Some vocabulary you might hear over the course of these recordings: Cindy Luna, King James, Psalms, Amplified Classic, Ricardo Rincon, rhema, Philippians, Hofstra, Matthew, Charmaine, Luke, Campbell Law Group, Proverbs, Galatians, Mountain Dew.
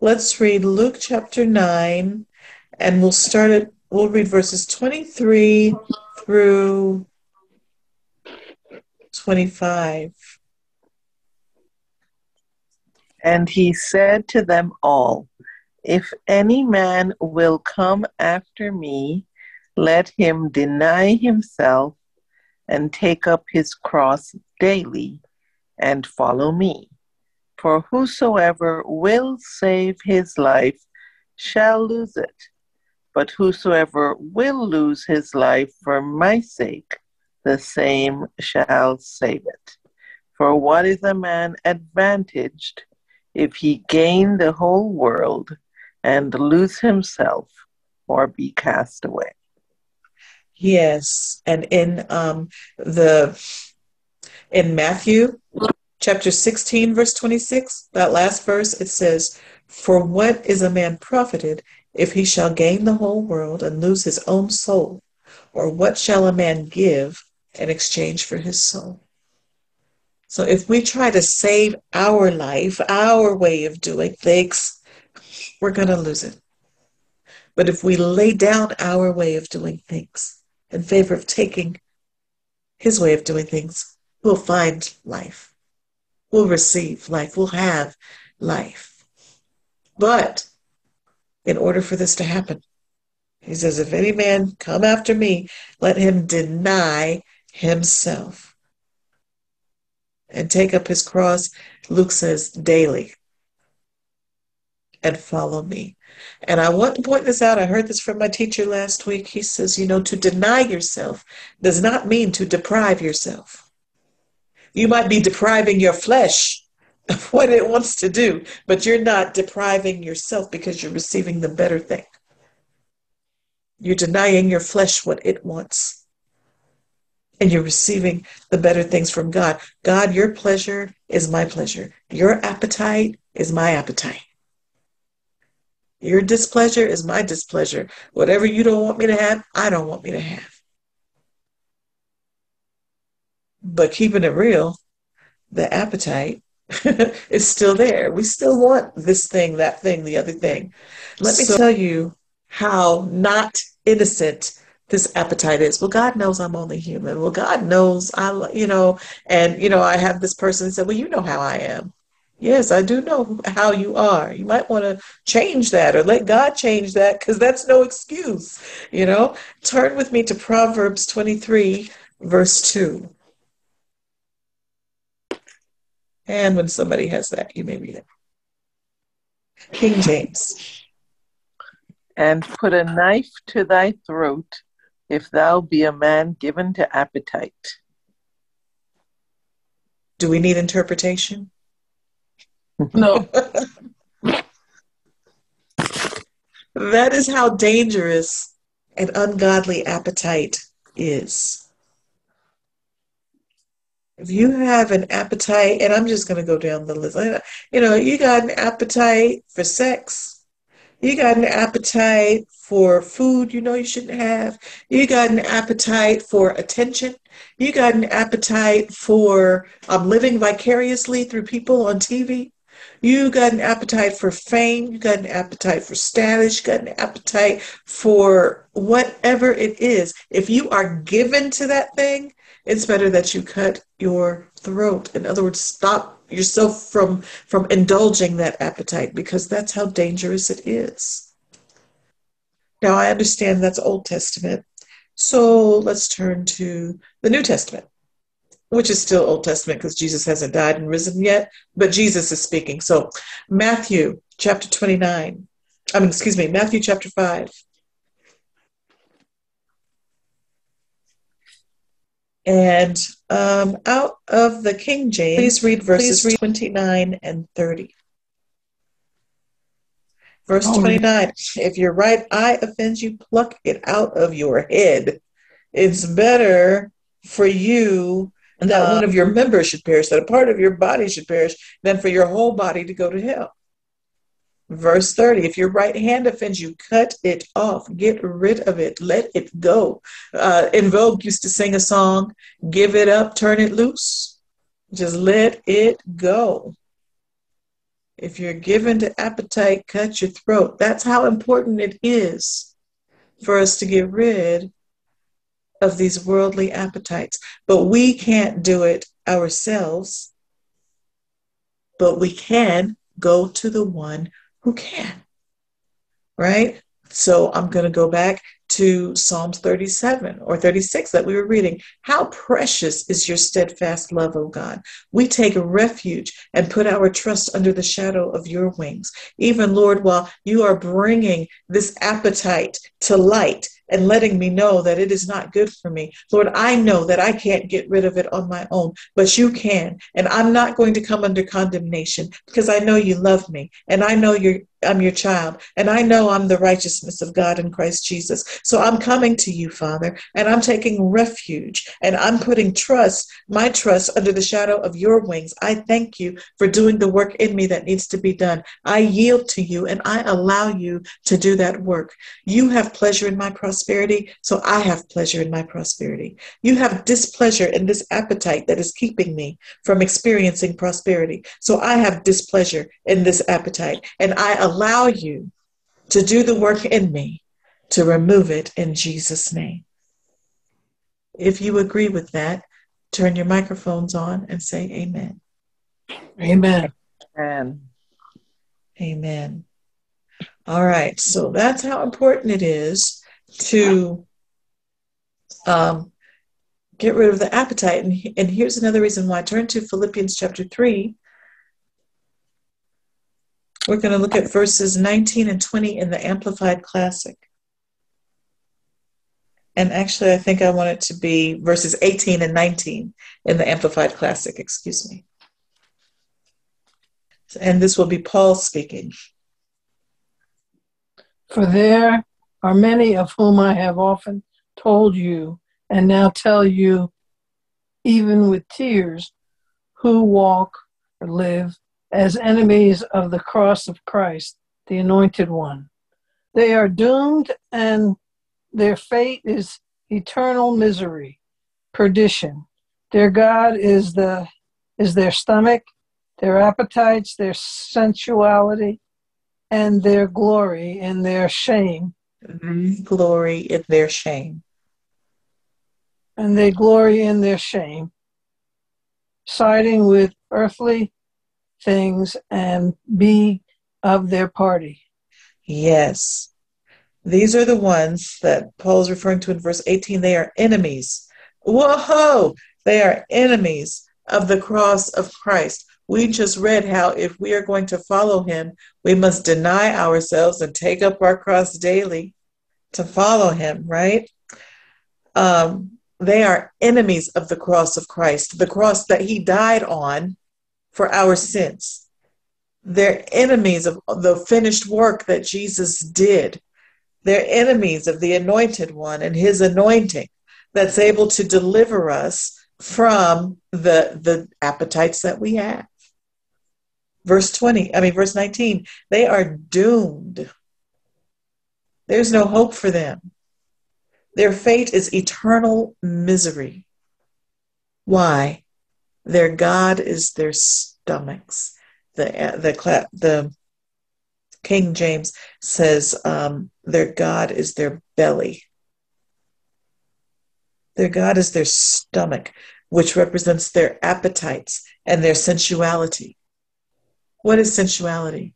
Let's read Luke chapter 9, and we'll start at, we'll read verses 23 through 25. And he said to them all, "If any man will come after me, let him deny himself and take up his cross daily and follow me. For whosoever will save his life shall lose it, but whosoever will lose his life for my sake, the same shall save it. For what is a man advantaged if he gain the whole world and lose himself or be cast away?" Yes, and in Matthew chapter 16, verse 26, that last verse, it says, "For what is a man profited if he shall gain the whole world and lose his own soul? Or what shall a man give in exchange for his soul?" So if we try to save our life, our way of doing things, we're going to lose it. But if we lay down our way of doing things in favor of taking his way of doing things, we'll find life. We'll receive life. We'll have life. But in order for this to happen, he says, "If any man come after me, let him deny himself and take up his cross," Luke says, "daily, and follow me." And I want to point this out. I heard this from my teacher last week. He says, you know, to deny yourself does not mean to deprive yourself. You might be depriving your flesh of what it wants to do, but you're not depriving yourself because you're receiving the better thing. You're denying your flesh what it wants, and you're receiving the better things from God. God, your pleasure is my pleasure. Your appetite is my appetite. Your displeasure is my displeasure. Whatever you don't want me to have, I don't want me to have. But keeping it real, the appetite is still there. We still want this thing, that thing, the other thing. Let me tell you how not innocent this appetite is. Well, God knows I'm only human. Well, God knows I, you know, and, you know, I have this person that said, well, you know how I am. Yes, I do know how you are. You might want to change that or let God change that, because that's no excuse, you know. Turn with me to Proverbs 23, verse 2. And when somebody has that, you may read it. King James. "And put a knife to thy throat, if thou be a man given to appetite." Do we need interpretation? No. That is how dangerous an ungodly appetite is. If you have an appetite, and I'm just going to go down the list, you know, you got an appetite for sex, you got an appetite for food you know you shouldn't have, you got an appetite for attention, you got an appetite for living vicariously through people on TV, you got an appetite for fame, you got an appetite for status, you got an appetite for whatever it is. If you are given to that thing, it's better that you cut your throat. In other words, stop yourself from indulging that appetite, because that's how dangerous it is. Now, I understand that's Old Testament. So let's turn to the New Testament, which is still Old Testament because Jesus hasn't died and risen yet, but Jesus is speaking. So Matthew chapter 29, Matthew chapter 5. And out of the King James, please read verses 29 and 30. Verse 29, "If your right eye offends you, pluck it out of your head. It's better for you that one of your members should perish, that a part of your body should perish, than for your whole body to go to hell." Verse 30, "If your right hand offends you, cut it off, get rid of it, let it go." In Vogue used to sing a song, "Give it up, turn it loose." Just let it go. If you're given to appetite, cut your throat. That's how important it is for us to get rid of these worldly appetites. But we can't do it ourselves. But we can go to the one who can, right? So I'm going to go back to Psalms 37 or 36 that we were reading. How precious is your steadfast love, O God. We take refuge and put our trust under the shadow of your wings. Even, Lord, while you are bringing this appetite to light and letting me know that it is not good for me, Lord, I know that I can't get rid of it on my own, but you can. And I'm not going to come under condemnation because I know you love me, and I know I'm your child, and I know I'm the righteousness of God in Christ Jesus. So I'm coming to you, Father, and I'm taking refuge, and I'm putting my trust under the shadow of your wings. I thank you for doing the work in me that needs to be done. I yield to you, and I allow you to do that work. You have pleasure in my prosperity, so I have pleasure in my prosperity. You have displeasure in this appetite that is keeping me from experiencing prosperity, so I have displeasure in this appetite, and I allow you to do the work in me to remove it in Jesus' name. If you agree with that, turn your microphones on and say amen. Amen. Amen. Amen. All right, so that's how important it is to get rid of the appetite. And here's another reason why. Turn to Philippians chapter 3. We're going to look at verses 19 and 20 in the Amplified Classic. And actually, I think I want it to be verses 18 and 19 in the Amplified Classic, excuse me. And this will be Paul speaking. For there are many of whom I have often told you, and now tell you, even with tears, who walk or live as enemies of the cross of Christ, the Anointed One. They are doomed, and their fate is eternal misery, perdition. Their God is their stomach, their appetites, their sensuality, and their glory in their shame. Glory in their shame. And they glory in their shame, siding with earthly things and be of their party. Yes. These are the ones that Paul is referring to in verse 18. They are enemies. Whoa! They are enemies of the cross of Christ. We just read how if we are going to follow him, we must deny ourselves and take up our cross daily to follow him, right? They are enemies of the cross of Christ, the cross that he died on for our sins. They're enemies of the finished work that Jesus did. They're enemies of the Anointed One and his anointing that's able to deliver us from the appetites that we have. Verse 19, they are doomed. There's no hope for them. Their fate is eternal misery. Why? Their God is their stomachs. The King James says their God is their belly. Their God is their stomach, which represents their appetites and their sensuality. What is sensuality?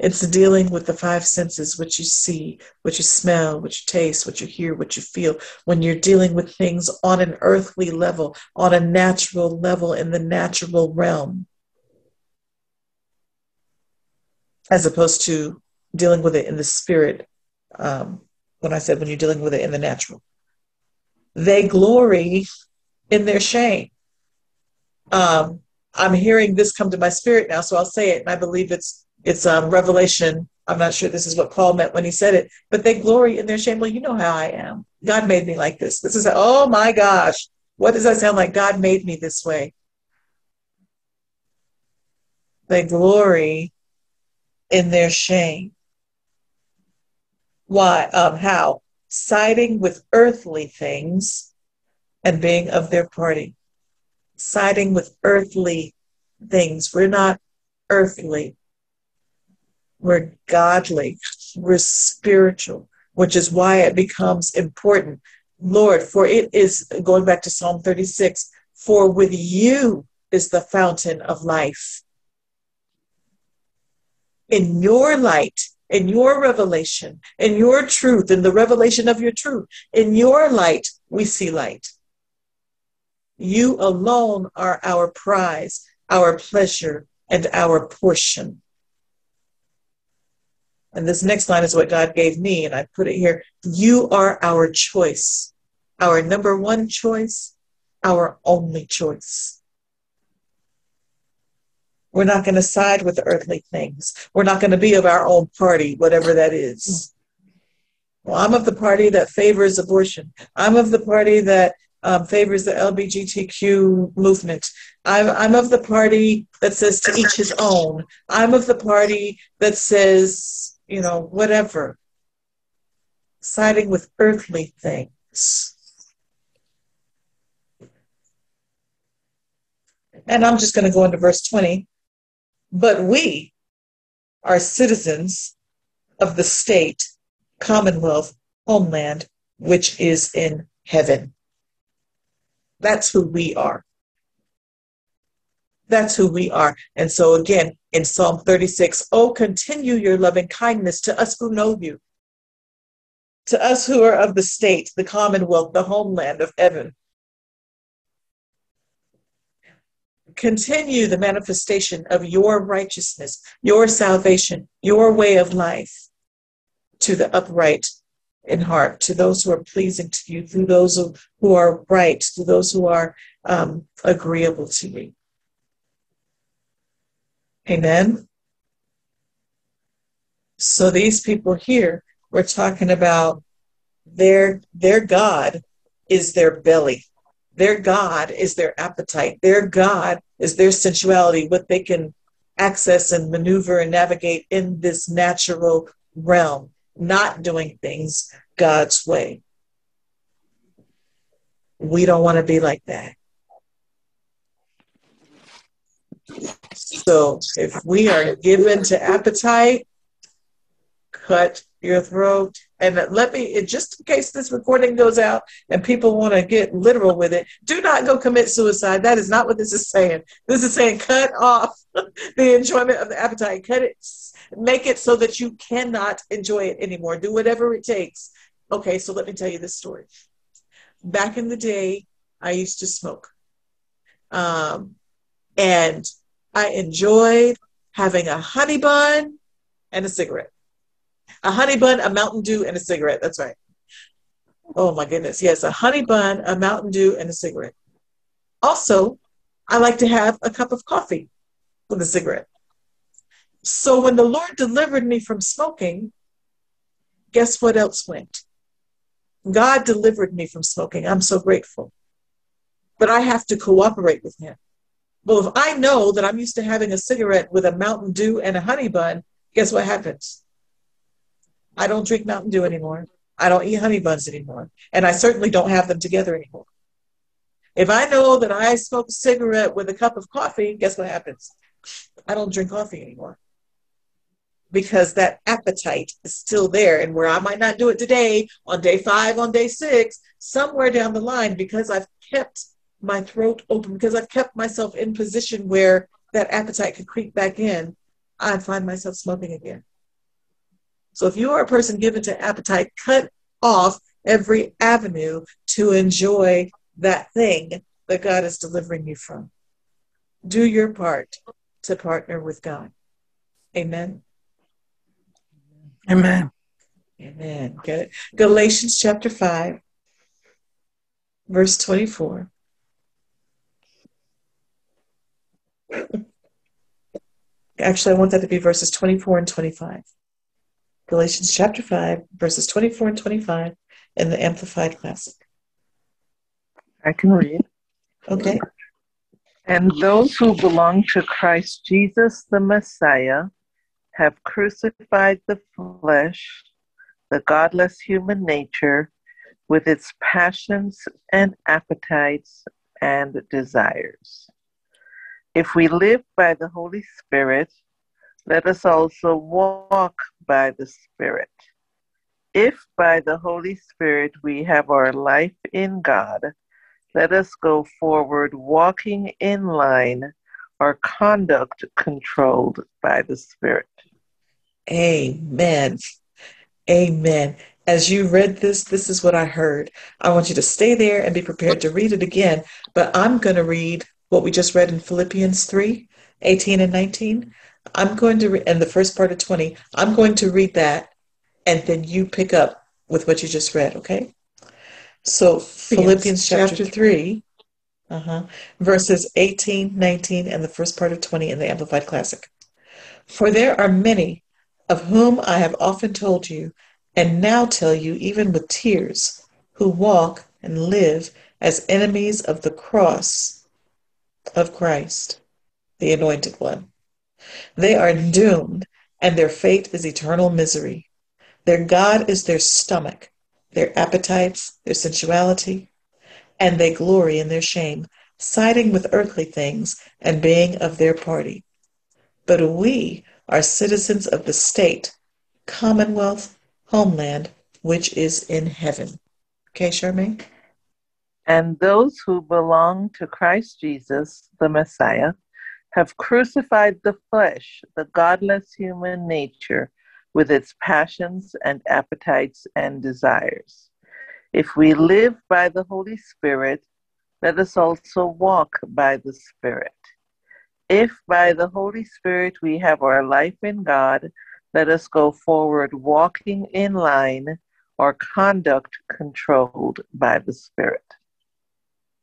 It's dealing with the five senses, what you see, what you smell, what you taste, what you hear, what you feel. When you're dealing with things on an earthly level, on a natural level, in the natural realm, as opposed to dealing with it in the spirit, when you're dealing with it in the natural. They glory in their shame. I'm hearing this come to my spirit now, so I'll say it, and I believe it's Revelation. I'm not sure this is what Paul meant when he said it, but they glory in their shame. Well, you know how I am. God made me like this. This is, oh my gosh, what does that sound like? God made me this way. They glory in their shame. Why? How? Siding with earthly things and being of their party. Siding with earthly things. We're not earthly. We're godly. We're spiritual, which is why it becomes important. Lord, for it is, going back to Psalm 36, for with you is the fountain of life. In your light, in your revelation, in your truth, in the revelation of your truth, in your light, we see light. You alone are our prize, our pleasure, and our portion. And this next line is what God gave me, and I put it here. You are our choice, our number one choice, our only choice. We're not going to side with the earthly things. We're not going to be of our own party, whatever that is. Well, I'm of the party that favors abortion. I'm of the party that favors the LGBTQ movement. I'm of the party that says to each his own. I'm of the party that says, you know, whatever. Siding with earthly things. And I'm just going to go into verse 20. But we are citizens of the state, commonwealth, homeland, which is in heaven. That's who we are. That's who we are. And so again, in Psalm 36, oh, continue your loving kindness to us who know you, to us who are of the state, the commonwealth, the homeland of heaven. Continue the manifestation of your righteousness, your salvation, your way of life to the upright in heart, to those who are pleasing to you, to those who are right, to those who are agreeable to you. Amen. So these people here, we're talking about their God is their belly. Their God is their appetite. Their God is their sensuality, what they can access and maneuver and navigate in this natural realm, not doing things God's way. We don't want to be like that. So if we are given to appetite, cut your throat. And let me, just in case this recording goes out and people want to get literal with it, do not go commit suicide. That is not what this is saying. This is saying cut off the enjoyment of the appetite. Cut it, make it so that you cannot enjoy it anymore. Do whatever it takes. Okay, so let me tell you this story. Back in the day, I used to smoke. And I enjoyed having a honey bun and a cigarette. A honey bun, a Mountain Dew, and a cigarette. That's right. Oh, my goodness. Yes, a honey bun, a Mountain Dew, and a cigarette. Also, I like to have a cup of coffee with a cigarette. So when the Lord delivered me from smoking, guess what else went? God delivered me from smoking. I'm so grateful. But I have to cooperate with him. Well, if I know that I'm used to having a cigarette with a Mountain Dew and a honey bun, guess what happens? I don't drink Mountain Dew anymore. I don't eat honey buns anymore. And I certainly don't have them together anymore. If I know that I smoke a cigarette with a cup of coffee, guess what happens? I don't drink coffee anymore. Because that appetite is still there. And where I might not do it today, on day 5, on day 6, somewhere down the line, because I've kept my throat open, because I've kept myself in position where that appetite could creep back in, I find myself smoking again. So if you are a person given to appetite, cut off every avenue to enjoy that thing that God is delivering you from. Do your part to partner with God. Amen. Amen. Amen. Get it? Galatians chapter 5, verse 24. Actually, I want that to be verses 24 and 25. Galatians chapter 5, verses 24 and 25 in the Amplified Classic. I can read. Okay. And those who belong to Christ Jesus the Messiah have crucified the flesh, the godless human nature, with its passions and appetites and desires. If we live by the Holy Spirit, let us also walk by the Spirit. If by the Holy Spirit we have our life in God, let us go forward walking in line, our conduct controlled by the Spirit. Amen. Amen. As you read this, this is what I heard. I want you to stay there and be prepared to read it again, but I'm going to read what we just read in Philippians 3, 18 and 19. I'm going to read, and the first part of 20, I'm going to read that, and then you pick up with what you just read, okay? So Philippians chapter 3, verses 18, 19, and the first part of 20 in the Amplified Classic. For there are many of whom I have often told you, and now tell you even with tears, who walk and live as enemies of the cross of Christ, the Anointed One. They are doomed, and their fate is eternal misery. Their God is their stomach, their appetites, their sensuality, and they glory in their shame, siding with earthly things and being of their party. But we are citizens of the state, commonwealth, homeland, which is in heaven. Okay, Charmaine? And those who belong to Christ Jesus, the Messiah, have crucified the flesh, the godless human nature, with its passions and appetites and desires. If we live by the Holy Spirit, let us also walk by the Spirit. If by the Holy Spirit we have our life in God, let us go forward walking in line, our conduct controlled by the Spirit.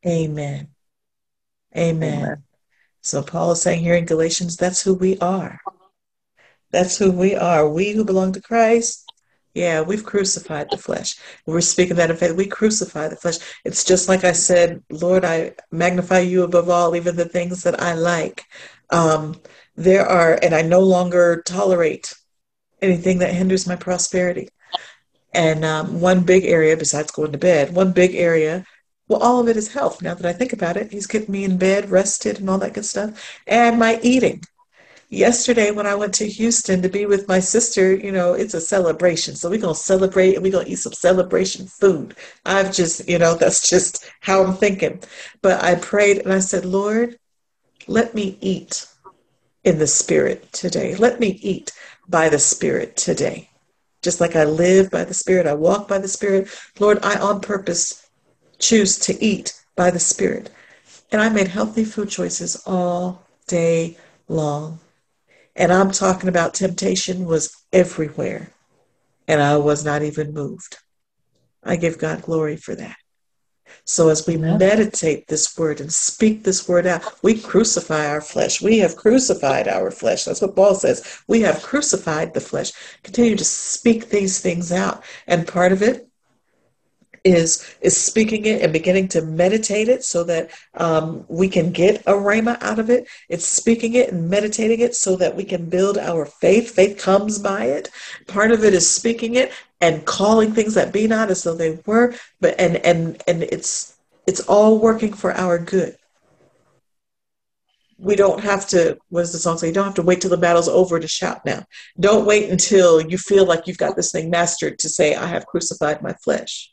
Amen. Amen. Amen. So Paul is saying here in Galatians, that's who we are. That's who we are. We who belong to Christ, yeah, we've crucified the flesh. We're speaking that in faith. We crucify the flesh. It's just like I said, Lord, I magnify you above all, even the things that I like. And I no longer tolerate anything that hinders my prosperity. And one big area, besides going to bed, one big area, well, all of it is health. Now that I think about it, he's getting me in bed, rested, and all that good stuff. And my eating. Yesterday, when I went to Houston to be with my sister, you know, it's a celebration. So we're going to celebrate, and we're going to eat some celebration food. I've just, you know, that's just how I'm thinking. But I prayed, and I said, Lord, let me eat in the Spirit today. Let me eat by the Spirit today. Just like I live by the Spirit, I walk by the Spirit. Lord, I on purpose choose to eat by the Spirit. And I made healthy food choices all day long. And I'm talking about temptation was everywhere. And I was not even moved. I give God glory for that. So as we meditate this word and speak this word out, we crucify our flesh. We have crucified our flesh. That's what Paul says. We have crucified the flesh. Continue to speak these things out. And part of it is speaking it and beginning to meditate it so that we can get a rhema out of it. It's speaking it and meditating it so that we can build our faith. Faith comes by it. Part of it is speaking it and calling things that be not as though they were, but and it's all working for our good. We don't have to, what does the song say? You don't have to wait till the battle's over to shout now. Don't wait until you feel like you've got this thing mastered to say, I have crucified my flesh.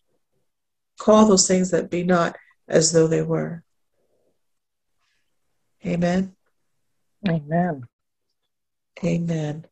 Call those things that be not as though they were. Amen. Amen. Amen.